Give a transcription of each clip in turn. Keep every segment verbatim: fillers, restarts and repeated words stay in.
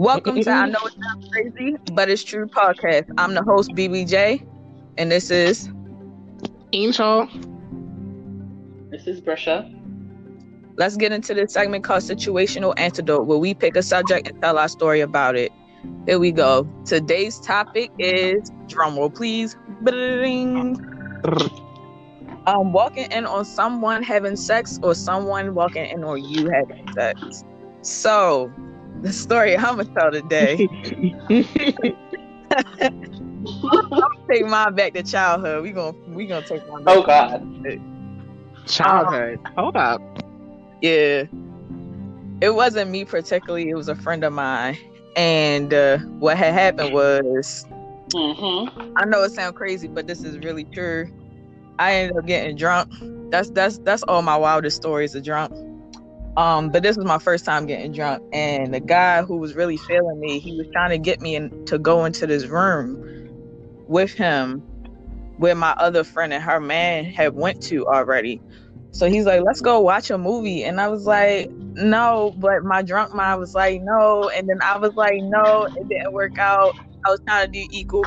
Welcome to I Know It Sounds Crazy, but It's True podcast. I'm the host, B B J, and this is Angel. This is Brisha. Let's get into this segment called Situational Antidote, where we pick a subject and tell our story about it. Here we go. Today's topic is, drumroll please, um, walking in on someone having sex or someone walking in on you having sex. So, the story I'm going to tell today. I'm going to take mine back to childhood. We're going we gonna to take mine back. Oh, God. To childhood. Um, Hold up. Yeah. It wasn't me particularly. It was a friend of mine. And uh, what had happened was, mm-hmm. I know it sounds crazy, but this is really true. I ended up getting drunk. That's, that's, that's all my wildest stories are drunk. Um, but this was my first time getting drunk, and the guy who was really feeling me, he was trying to get me in, to go into this room with him, where my other friend and her man had went to already. So he's like, "Let's go watch a movie," and I was like, "No," but my drunk mind was like, "No," and then I was like, "No," it didn't work out. I was trying to do equal,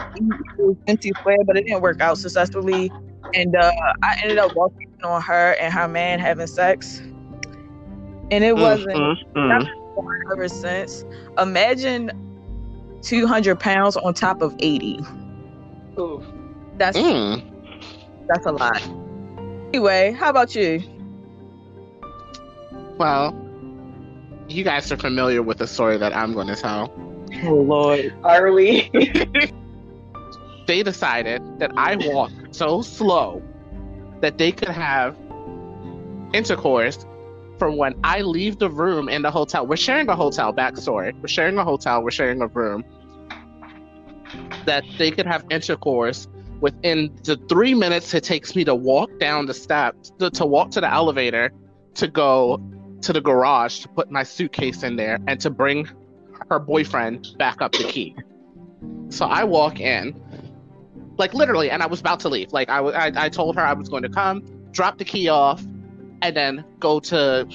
equal, square, but it didn't work out successfully, and uh, I ended up walking on her and her man having sex. And it wasn't mm, mm, mm. ever since. Imagine two hundred pounds on top of eighty. Ooh. That's mm. that's a lot. Anyway, how about you? Well, you guys are familiar with the story that I'm going to tell. Oh, Lord. Are we? They decided that I walked so slow that they could have intercourse from when I leave the room in the hotel. We're sharing a hotel, backstory. We're sharing a hotel, we're sharing a room. That they could have intercourse within the three minutes it takes me to walk down the steps, to, to walk to the elevator, to go to the garage, to put my suitcase in there, and to bring her boyfriend back up the key. So I walk in, like literally, and I was about to leave. Like I, I, I told her I was going to come, drop the key off, and then go to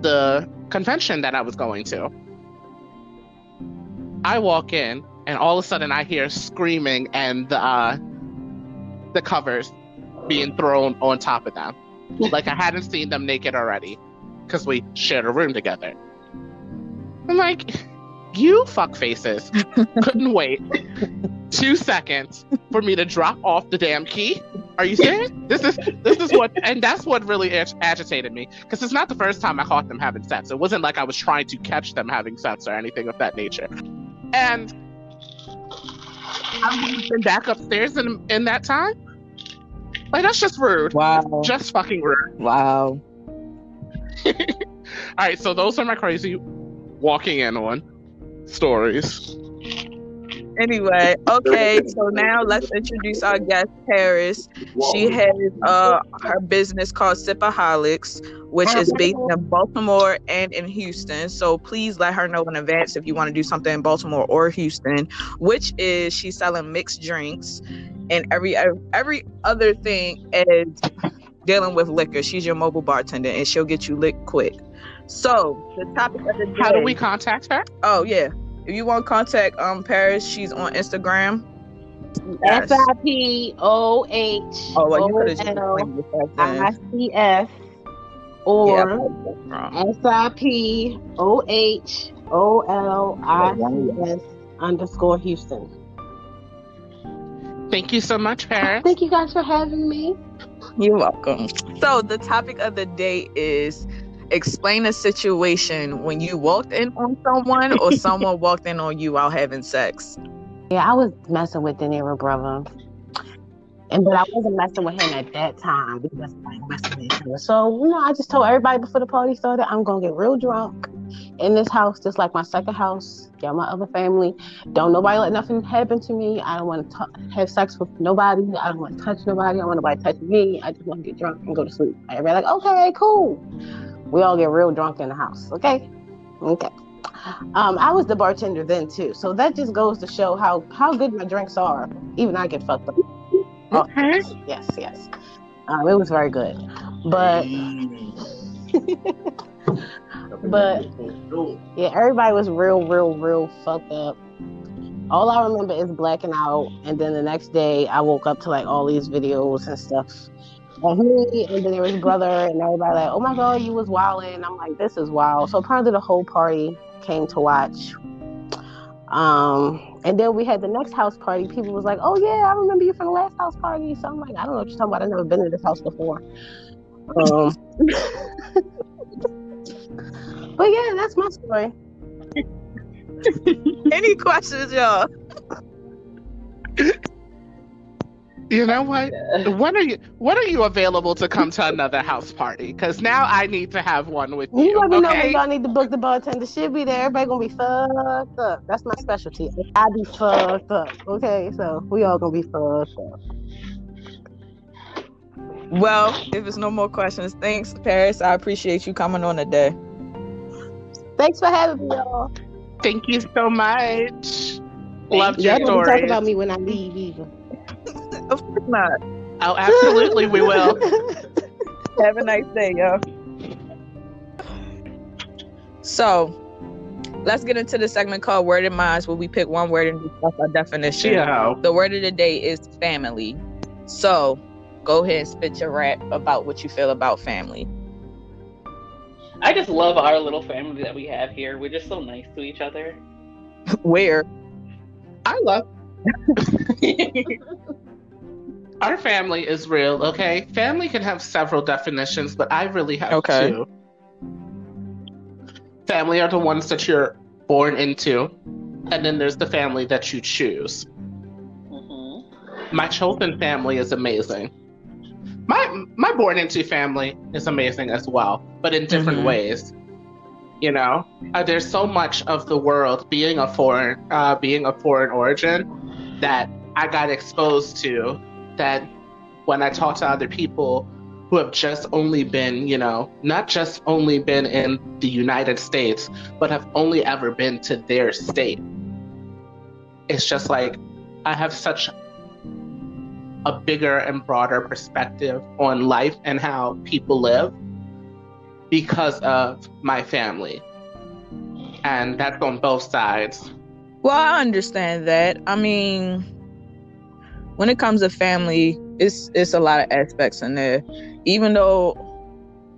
the convention that I was going to. I walk in, and all of a sudden I hear screaming and the, uh, the covers being thrown on top of them. Like I hadn't seen them naked already, because we shared a room together. I'm like, you fuckfaces couldn't wait two seconds for me to drop off the damn key? Are you serious? This is this is what, and that's what really ag- agitated me, because it's not the first time I caught them having sex. It wasn't like I was trying to catch them having sex or anything of that nature. And I've been back upstairs in in that time. Like, that's just rude. Wow. That's just fucking rude. Wow. All right, so those are my crazy walking in on stories. Anyway, okay, so now let's introduce our guest, Paris. She has uh, her business called Sipaholics, which is based in Baltimore and in Houston. So please let her know in advance if you want to do something in Baltimore or Houston, which is she's selling mixed drinks and every every other thing is dealing with liquor. She's your mobile bartender, and she'll get you lit quick. So the topic of the day. How do we contact her? Oh, yeah. If you want to contact um, Paris, she's on Instagram. Yes. S I P O H O L I C F or S I P O H O L I C S underscore Houston. Thank you so much, Paris. Thank you guys for having me. You're welcome. So the topic of the day is, explain a situation when you walked in on someone or someone walked in on you while having sex. Yeah, I was messing with the neighbor brother. And but I wasn't messing with him at that time. We wasn't like messing with each other. So, you know, I just told everybody before the party started, I'm gonna get real drunk in this house, just like my second house, yeah, my other family. Don't nobody let nothing happen to me. I don't want to have sex with nobody. I don't want to touch nobody. I don't want nobody to touch me. I just want to get drunk and go to sleep. Everybody like, okay, cool. We all get real drunk in the house, okay? Okay. Um, I was the bartender then too, so that just goes to show how, how good my drinks are. Even I get fucked up. Okay. Oh, yes, yes. Um, it was very good, but but Dude. Yeah, everybody was real, real, real fucked up. All I remember is blacking out, and then the next day I woke up to like all these videos and stuff. And he, and then there was his brother, and everybody like, oh my god, you was wilding. And I'm like, this is wild. So apparently the whole party came to watch. Um, and then we had the next house party. People was like, oh yeah, I remember you from the last house party. So I'm like, I don't know what you're talking about. I've never been to this house before. Um, but yeah, that's my story. Any questions, y'all? You know what? When are you when are you available to come to another house party? Because now I need to have one with you. You never know when y'all need to book the bartender. She'll be there. Everybody gonna be fucked up. That's my specialty. I be fucked up. Okay, so we all gonna be fucked up. Well, if there's no more questions, thanks, Paris. I appreciate you coming on today. Thanks for having me, y'all. Thank you so much. Love your story. Y'all don't talk about me when I leave either. Of course not. Oh, absolutely, we will. Have a nice day, y'all. So, let's get into the segment called Word in Minds, where we pick one word and discuss our definition. Yeah. The word of the day is family. So, go ahead and spit your rap about what you feel about family. I just love our little family that we have here. We're just so nice to each other. Where? I love... Our family is real, okay? Family can have several definitions, but I really have okay. two. Family are the ones that you're born into, and then there's the family that you choose. Mm-hmm. My chosen family is amazing. My my born into family is amazing as well, but in different mm-hmm. ways. You know, uh, there's so much of the world being a foreign, uh, being a foreign origin that I got exposed to. That when I talk to other people who have just only been, you know, not just only been in the United States, but have only ever been to their state, it's just like I have such a bigger and broader perspective on life and how people live because of my family. And that's on both sides. Well, I understand that. I mean, when it comes to family, it's it's a lot of aspects in there. Even though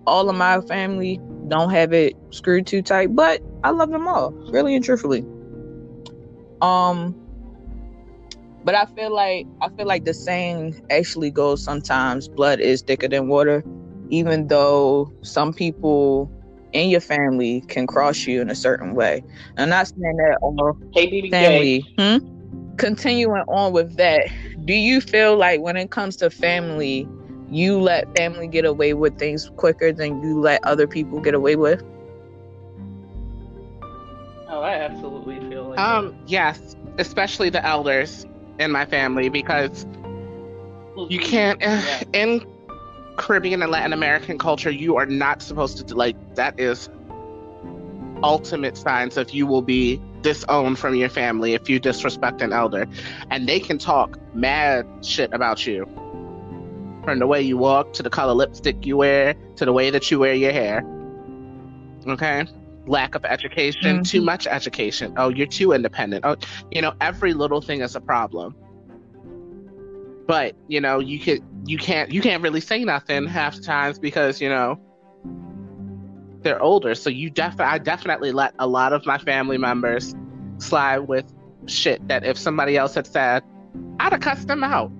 all of my family don't have it screwed too tight, but I love them all, really and truthfully. Um, But I feel like I feel like the saying actually goes sometimes, blood is thicker than water, even though some people in your family can cross you in a certain way. I'm not saying that all hey, B B J. Family. Hmm? Continuing on with that, do you feel like when it comes to family, you let family get away with things quicker than you let other people get away with? Oh, I absolutely feel like Um, that. Yes, especially the elders in my family, because you can't yeah. in Caribbean and Latin American culture, you are not supposed to, like, that is ultimate signs of you will be disowned from your family if you disrespect an elder. And they can talk mad shit about you, from the way you walk to the color lipstick you wear to the way that you wear your hair. Okay? Lack of education, mm-hmm. too much education. Oh, you're too independent. Oh, you know, every little thing is a problem. But, you know, you could, you can't, you can't really say nothing half the times because, you know, they're older. So you def- I definitely let a lot of my family members slide with shit that if somebody else had said, I'd have cussed them out.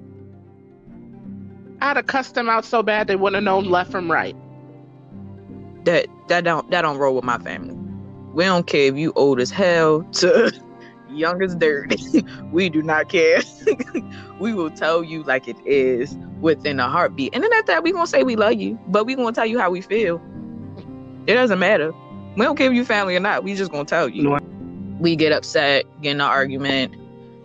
I'd have cussed them out so bad they wouldn't have known left from right. That that don't that don't roll with my family. We don't care if you old as hell to young as dirty. We do not care. We will tell you like it is within a heartbeat. And then after that, we gonna say we love you, but we gonna tell you how we feel. It doesn't matter. We don't care if you family or not. We just gonna tell you. No. We get upset, get in an argument.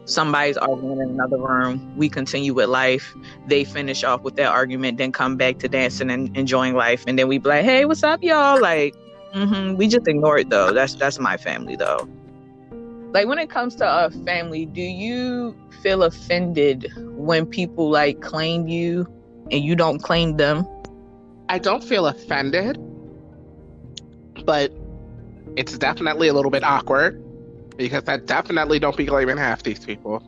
Somebody's arguing in another room. We continue with life. They finish off with that argument, then come back to dancing and enjoying life. And then we be like, hey, what's up, y'all? Like, mm-hmm. We just ignore it, though. That's that's my family, though. Like, when it comes to a family, do you feel offended when people, like, claim you and you don't claim them? I don't feel offended, but It's definitely a little bit awkward because I definitely don't be blaming half these people.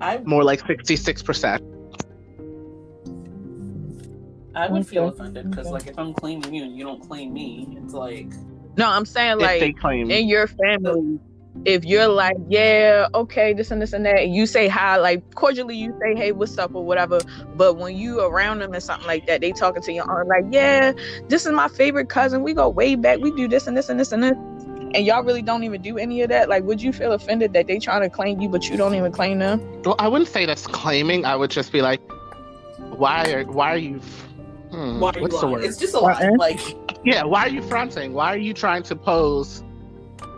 I more like sixty-six percent. I would feel offended because, like, if I'm claiming you and you don't claim me, it's like... No, I'm saying, like, in your family, if you're like, yeah, okay, this and this and that, and you say hi, like, cordially, you say, hey, what's up or whatever, but when you around them and something like that, they talking to your aunt, like, yeah, this is my favorite cousin, we go way back, we do this and this and this and this, and y'all really don't even do any of that, like, would you feel offended that they trying to claim you, but you don't even claim them? Well, I wouldn't say that's claiming, I would just be like, why are, why are you... Hmm, why what's the word? It's just a lot. Uh-uh. Like, yeah, why are you fronting? Why are you trying to pose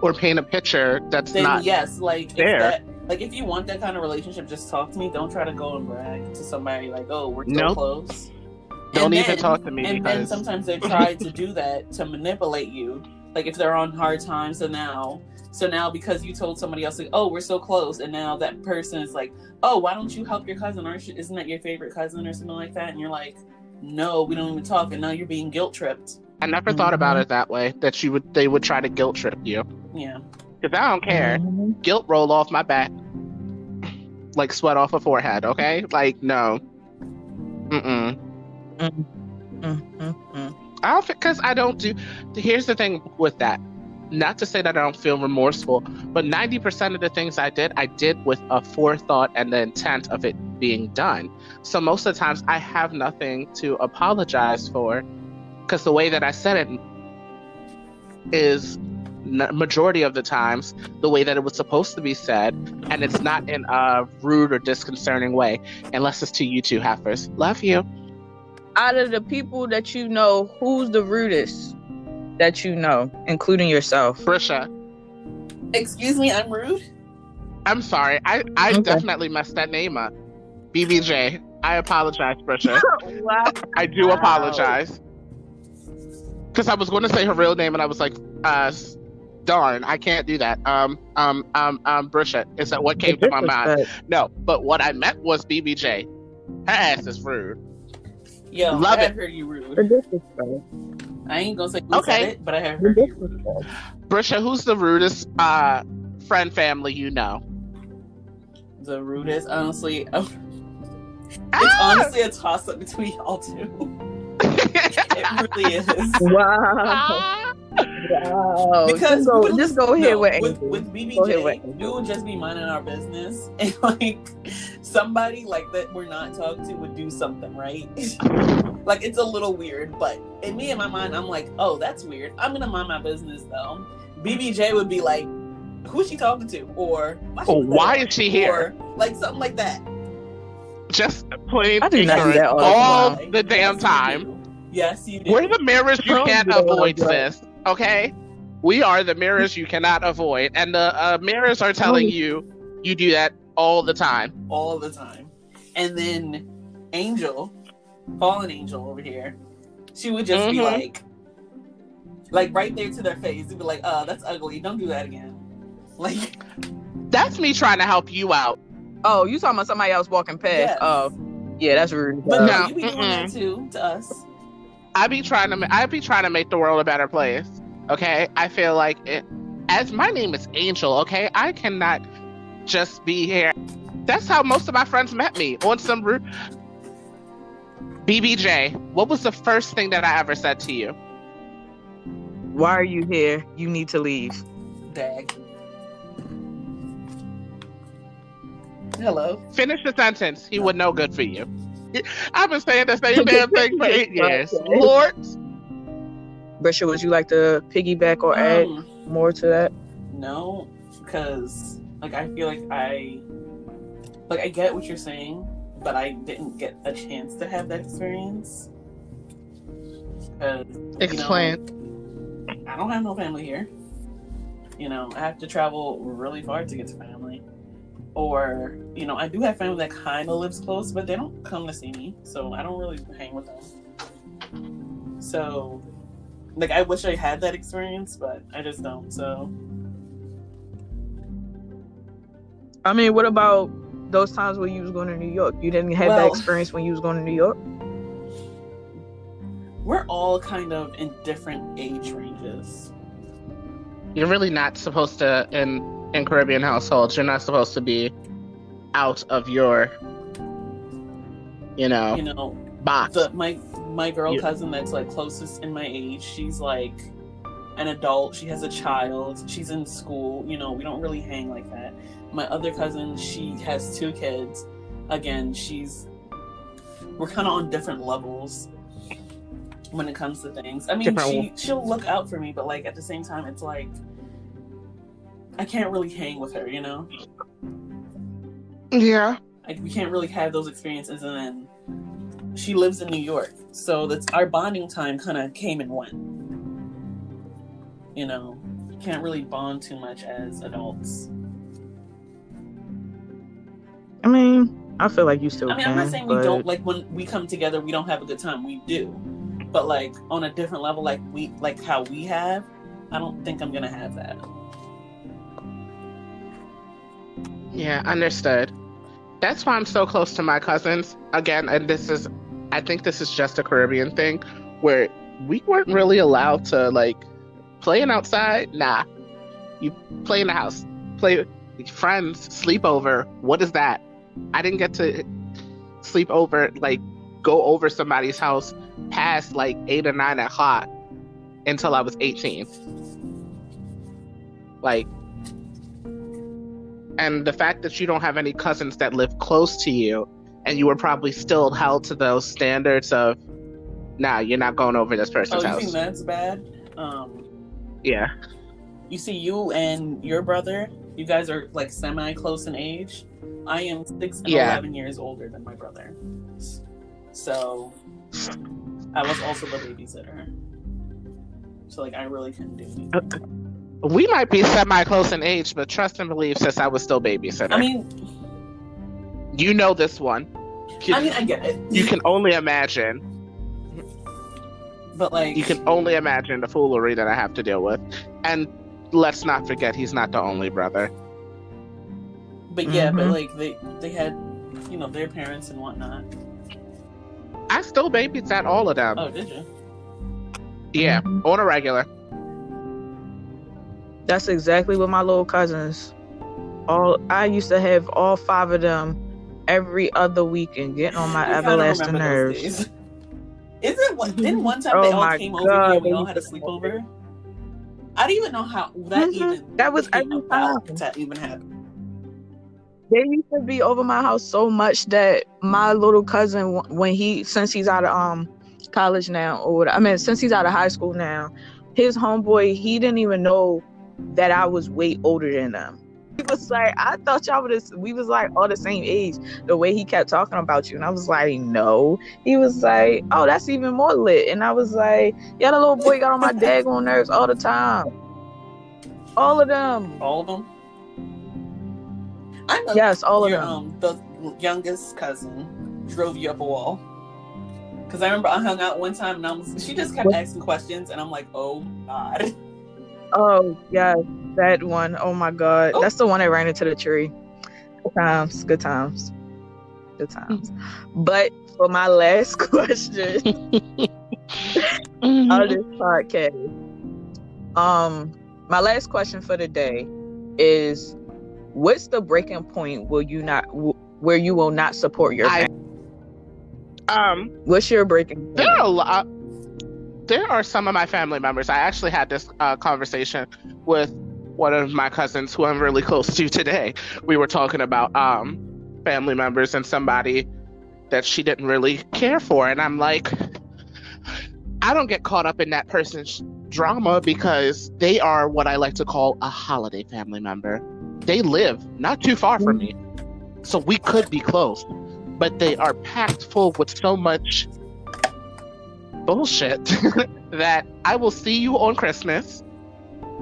or paint a picture that's then not yes, like there? If that, like, if you want that kind of relationship, just talk to me. Don't try to go and brag to somebody like, "Oh, we're so nope. close." Don't and even then, talk to me. And because... then sometimes they try to do that to manipulate you. Like if they're on hard times, so now, so now because you told somebody else, like, "Oh, we're so close," and now that person is like, "Oh, why don't you help your cousin? Or isn't that your favorite cousin or something like that?" And you're like, no, we don't even talk, and now you're being guilt tripped. I never mm-hmm. thought about it that way, that you would they would try to guilt trip you. Yeah. Because I don't care. Mm-hmm. Guilt roll off my back like sweat off a forehead, okay? Like, no. Mm-mm. Mm-hmm. Mm-hmm. I don't, because I don't do, here's the thing with that. Not to say that I don't feel remorseful, but ninety percent of the things I did, I did with a forethought and the intent of it being done. So most of the times I have nothing to apologize for because the way that I said it is n- majority of the times the way that it was supposed to be said, and it's not in a rude or disconcerting way, unless it's to you two heifers. Love you. Out of the people that you know, who's the rudest that you know, including yourself? Brisha. Excuse me, I'm rude? I'm sorry. I, I okay. definitely messed that name up. B B J. I apologize, Brisha. Wow. I do wow. apologize. Because I was going to say her real name and I was like, uh, darn, I can't do that. Um, um, um, um, Brisha. Is that what came to my mind? That. No, but what I meant was B B J. Her ass is rude. Yo, Love I it. heard you rude. I ain't gonna say you okay. said it, but I have heard you rude. Brisha, who's the rudest uh, friend family you know? The rudest, honestly. Oh, ah! It's honestly a toss up between y'all two. It really is. Wow. Wow. Because so go, just go ahead no, with, with with B B J, with we would just be minding our business, and like somebody like that we're not talking to would do something, right? Like, it's a little weird, but in me, in my mind, I'm like, oh, that's weird. I'm going to mind my business, though. B B J would be like, who's she talking to? Or why, oh, why is she here? Or, like, something like that. Just plain ignorant all, all the, the damn yes, time. You yes, you do. We're the mirrors you can't avoid, sis. Okay? We are the mirrors you cannot avoid. And the uh, mirrors are telling you, you do that all the time. All the time. And then Angel... Fallen Angel over here, she would just mm-hmm. be like, like right there to their face, be like, "Uh, that's ugly. Don't do that again." Like, that's me trying to help you out. Oh, you talking about somebody else walking past? Yes. Oh, yeah, that's rude. But uh, no, you be doing that too to us. I be trying to, I be trying to make the world a better place. Okay, I feel like it, as my name is Angel. Okay, I cannot just be here. That's how most of my friends met me, on some rude. B B J, what was the first thing that I ever said to you? Why are you here? You need to leave. Dag. Hello. Finish the sentence. He was no good for you. I've been saying the same damn thing for eight years. Lord. Brisha, would you like to piggyback or add um, more to that? No, because like I feel like I like I get what you're saying. But I didn't get a chance to have that experience. Explain. You know, I don't have no family here. You know, I have to travel really far to get to family. Or, you know, I do have family that kind of lives close, but they don't come to see me. So I don't really hang with them. So, like, I wish I had that experience, but I just don't. So. I mean, what about those times when you was going to New York? You didn't have well, that experience when you was going to New York? We're all kind of in different age ranges. you're really not supposed to, in, in Caribbean households, you're not supposed to be out of your, you know, you know box. The, my my girl yeah. cousin that's like closest in my age, she's like an adult, she has a child, she's in school, you know, we don't really hang like that. My other cousin, she has two kids. Again, she's, we're kind of on different levels when it comes to things. I mean, she, she'll look out for me, but like at the same time, it's like, I can't really hang with her, you know? Yeah. Like, we can't really have those experiences. And then she lives in New York, so that's, our bonding time kind of came and went. You know, you can't really bond too much as adults. I mean, I feel like you still I mean, can, I'm not saying but... we don't, like, when we come together, we don't have a good time. We do. But, like, on a different level, like we, like how we have, I don't think I'm going to have that. Yeah, understood. That's why I'm so close to my cousins. Again, and this is, I think this is just a Caribbean thing, where we weren't really allowed to, like, playing outside? Nah. You play in the house. Play friends, sleepover. What is that? I didn't get to sleep over, like, go over somebody's house past, like, eight or nine o'clock until I was eighteen. Like, and the fact that you don't have any cousins that live close to you, and you were probably still held to those standards of, nah, you're not going over this person's oh, house. Oh, you think that's bad? Um... Yeah. You see, you and your brother, you guys are like semi-close in age. I am six and yeah. eleven years older than my brother. So, I was also the babysitter. So, like, I really couldn't do anything. We might be semi-close in age, but trust and believe, since I was still babysitter. I mean... You know this one. You, I mean, I get it. You can only imagine... But like, you can only imagine the foolery that I have to deal with. And let's not forget, he's not the only brother. But yeah, mm-hmm. but like they, they had, you know, their parents and whatnot. I still babysat all of them. Oh, did you? Yeah, mm-hmm. on a regular. That's exactly what my little cousins. All I used to have all five of them every other weekend, getting on my everlasting nerves. Isn't what didn't one time oh they all came God. over and we all had a sleepover? I don't even know how that mm-hmm. even that was every time that even happened. They used to be over my house so much that my little cousin, when he since he's out of um college now, or I mean since he's out of high school now, his homeboy, he didn't even know that I was way older than them. He was like, I thought y'all were this, we was like all the same age, the way he kept talking about you. And I was like, no. He was like, oh, that's even more lit. And I was like, yeah, the little boy got on my daggone nerves all the time. All of them. All of them? I know yes, all your, of them. Um, the youngest cousin drove you up a wall. Because I remember I hung out one time and I was, she just kept what? asking questions and I'm like, oh, God. Oh, yeah. That one, oh my God. Oh. That's the one that ran into the tree. Good times, good times, good times. But for my last question mm-hmm. of this podcast, um, my last question for the day is, what's the breaking point will you not, where you will not support your family? I, um, what's your breaking point? There are a lot. There are some of my family members. I actually had this uh, conversation with one of my cousins who I'm really close to today. We were talking about um, family members and somebody that she didn't really care for. And I'm like, I don't get caught up in that person's drama because they are what I like to call a holiday family member. They live not too far from me, so we could be close, but they are packed full with so much bullshit that I will see you on Christmas,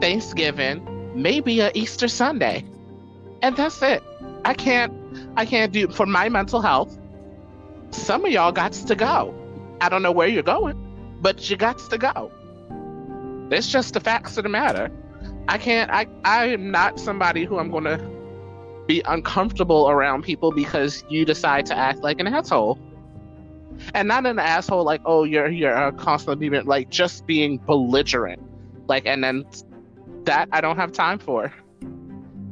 Thanksgiving, maybe a Easter Sunday, and that's it. I can't I can't do, for my mental health, some of y'all gots to go. I don't know where you're going, but you gots to go. It's just the facts of the matter. I can't I, I am not somebody who I'm gonna be uncomfortable around people because you decide to act like an asshole. And not an asshole like, oh, you're you're a constant, like, just being belligerent, like, and then that I don't have time for.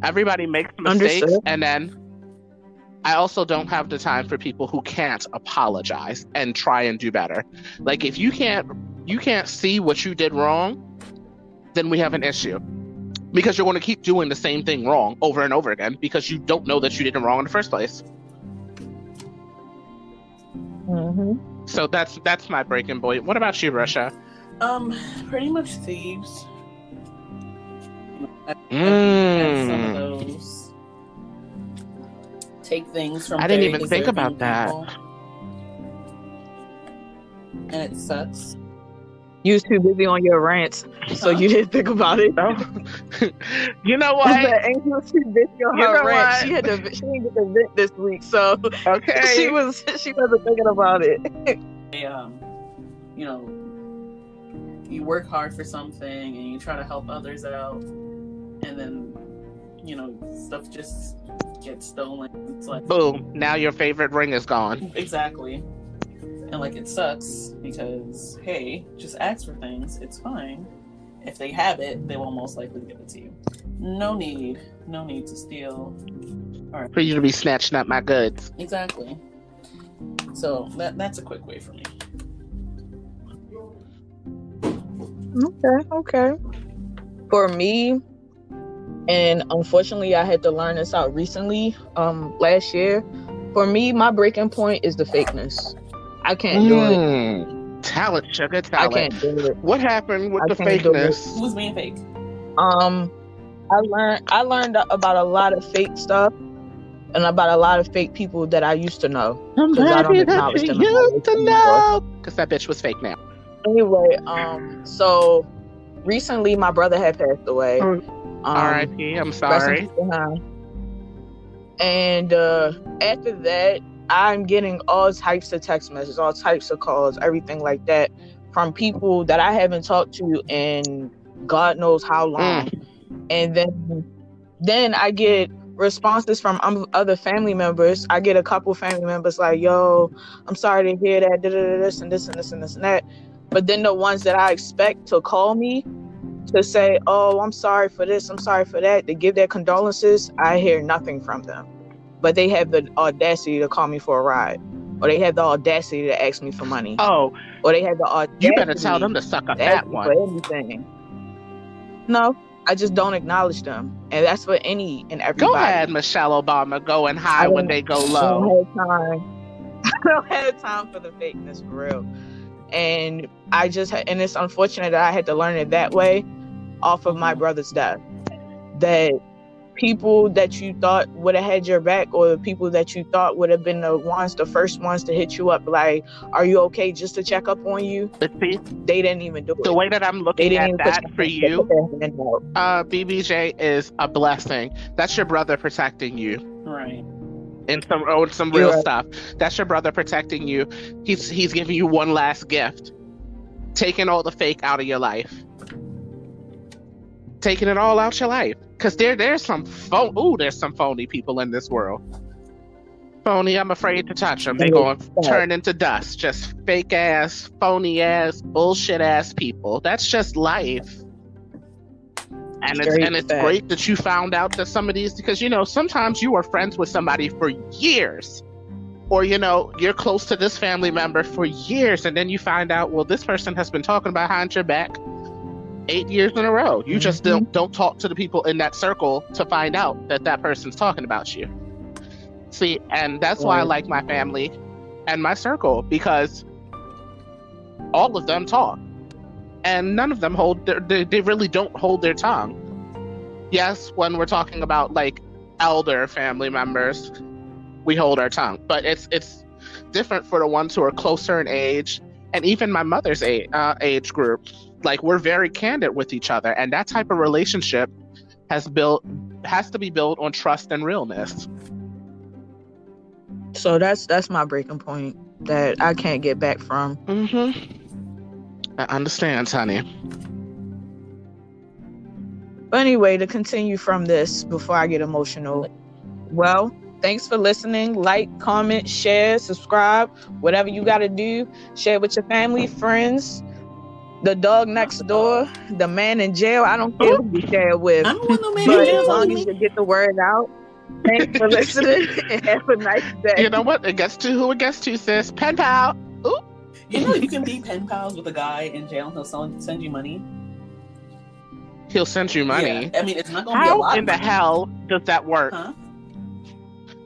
Everybody makes mistakes. Understood. And then I also don't have the time for people who can't apologize and try and do better. Like, if you can't you can't see what you did wrong, then we have an issue, because you're going to keep doing the same thing wrong over and over again because you don't know that you did it wrong in the first place. Mm-hmm. So that's that's my breaking point. What about you, Brisha? Um, pretty much thieves. I, mm. I some of those. Take things from. I didn't even think about people. That. And it sucks. You was too busy on your rants, so huh? you didn't think about it. No. You know what? Angel was too busy on her rant. She had to. She didn't get to vent this week, so okay. she was. She wasn't thinking about it. Yeah, um, you know, you work hard for something and you try to help others out, and then you know stuff just gets stolen. It's like, boom! Now your favorite ring is gone. Exactly. And like, it sucks because, hey, just ask for things. It's fine. If they have it, they will most likely give it to you. No need. No need to steal. All right. For you to be snatching up my goods. Exactly. So that that's a quick way for me. Okay, okay. For me, and unfortunately I had to learn this out recently, um, last year. For me, my breaking point is the fakeness. I can't mm. do it. Talent, sugar, talent. I can't do it. What happened with I the fakeness? Who's being fake? Um, I learned I learned about a lot of fake stuff and about a lot of fake people that I used to know. I'm happy I don't that you them used to know. Because that bitch was fake now. Anyway, um, so recently my brother had passed away. Um, R I P, I'm sorry. And uh, after that, I'm getting all types of text messages, all types of calls, everything like that from people that I haven't talked to in God knows how long. Mm. And then then I get responses from um, other family members. I get a couple family members like, yo, I'm sorry to hear that, this and this and this and this and that. But then the ones that I expect to call me to say, oh, I'm sorry for this, I'm sorry for that, to give their condolences, I hear nothing from them. But they have the audacity to call me for a ride, or they have the audacity to ask me for money. Oh, or they have the audacity. You better tell them to suck up that one. For anything. No, I just don't acknowledge them, and that's for any and everybody. Go ahead, Michelle Obama, going high when they go low. I don't have time. I don't have time for the fakeness, for real. And I just, and it's unfortunate that I had to learn it that way, off of my brother's death. That. People that you thought would have had your back, or the people that you thought would have been the ones, the first ones to hit you up, like, are you okay, just to check up on you? But see, they didn't even do it. The way that I'm looking at that for you, uh, B B J, is a blessing. That's your brother protecting you. Right. And some oh, some real yeah. stuff. That's your brother protecting you. He's, he's giving you one last gift. Taking all the fake out of your life. Taking it all out your life. Because there, there's some phony, ooh, there's some phony people in this world. Phony, I'm afraid to touch them. They're going to turn into dust. Just fake ass, phony ass, bullshit ass people. That's just life. And it's, and it's great that you found out that some of these, because, you know, sometimes you were friends with somebody for years. Or, you know, you're close to this family member for years. And then you find out, well, this person has been talking behind your back eight years in a row. You just mm-hmm. don't don't talk to the people in that circle to find out that that person's talking about you. See, and that's why I like my family and my circle, because all of them talk and none of them hold their, they, they really don't hold their tongue. Yes, when we're talking about like elder family members, we hold our tongue, but it's it's different for the ones who are closer in age, and even my mother's age, uh, age group. Like, we're very candid with each other, and that type of relationship has built has to be built on trust and realness. So that's that's my breaking point that I can't get back from. Mm-hmm. I understand, honey. But anyway, to continue from this before I get emotional. Well, thanks for listening. Like, comment, share, subscribe, whatever you got to do. Share with your family, friends. the dog next door, the man in jail. I don't care who you share with. I don't want no man in jail. As long as you get the word out. Thanks for listening and have a nice day. You know what? It gets to who it gets to, sis. Pen pal. Ooh. You know you can be pen pals with a guy in jail and he'll send you money. He'll send you money. Yeah. I mean, it's not going to be a lot. How in the hell does that work? Huh?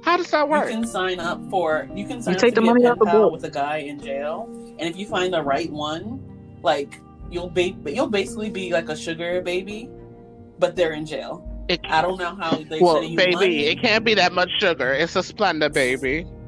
How does that work? You can sign up for. You can sign you up take to the money out the book with a guy in jail, and if you find the right one, like you'll ba- you'll basically be like a sugar baby, but they're in jail. It, I don't know how they. Well, you baby, money. It can't be that much sugar. It's a Splenda, baby.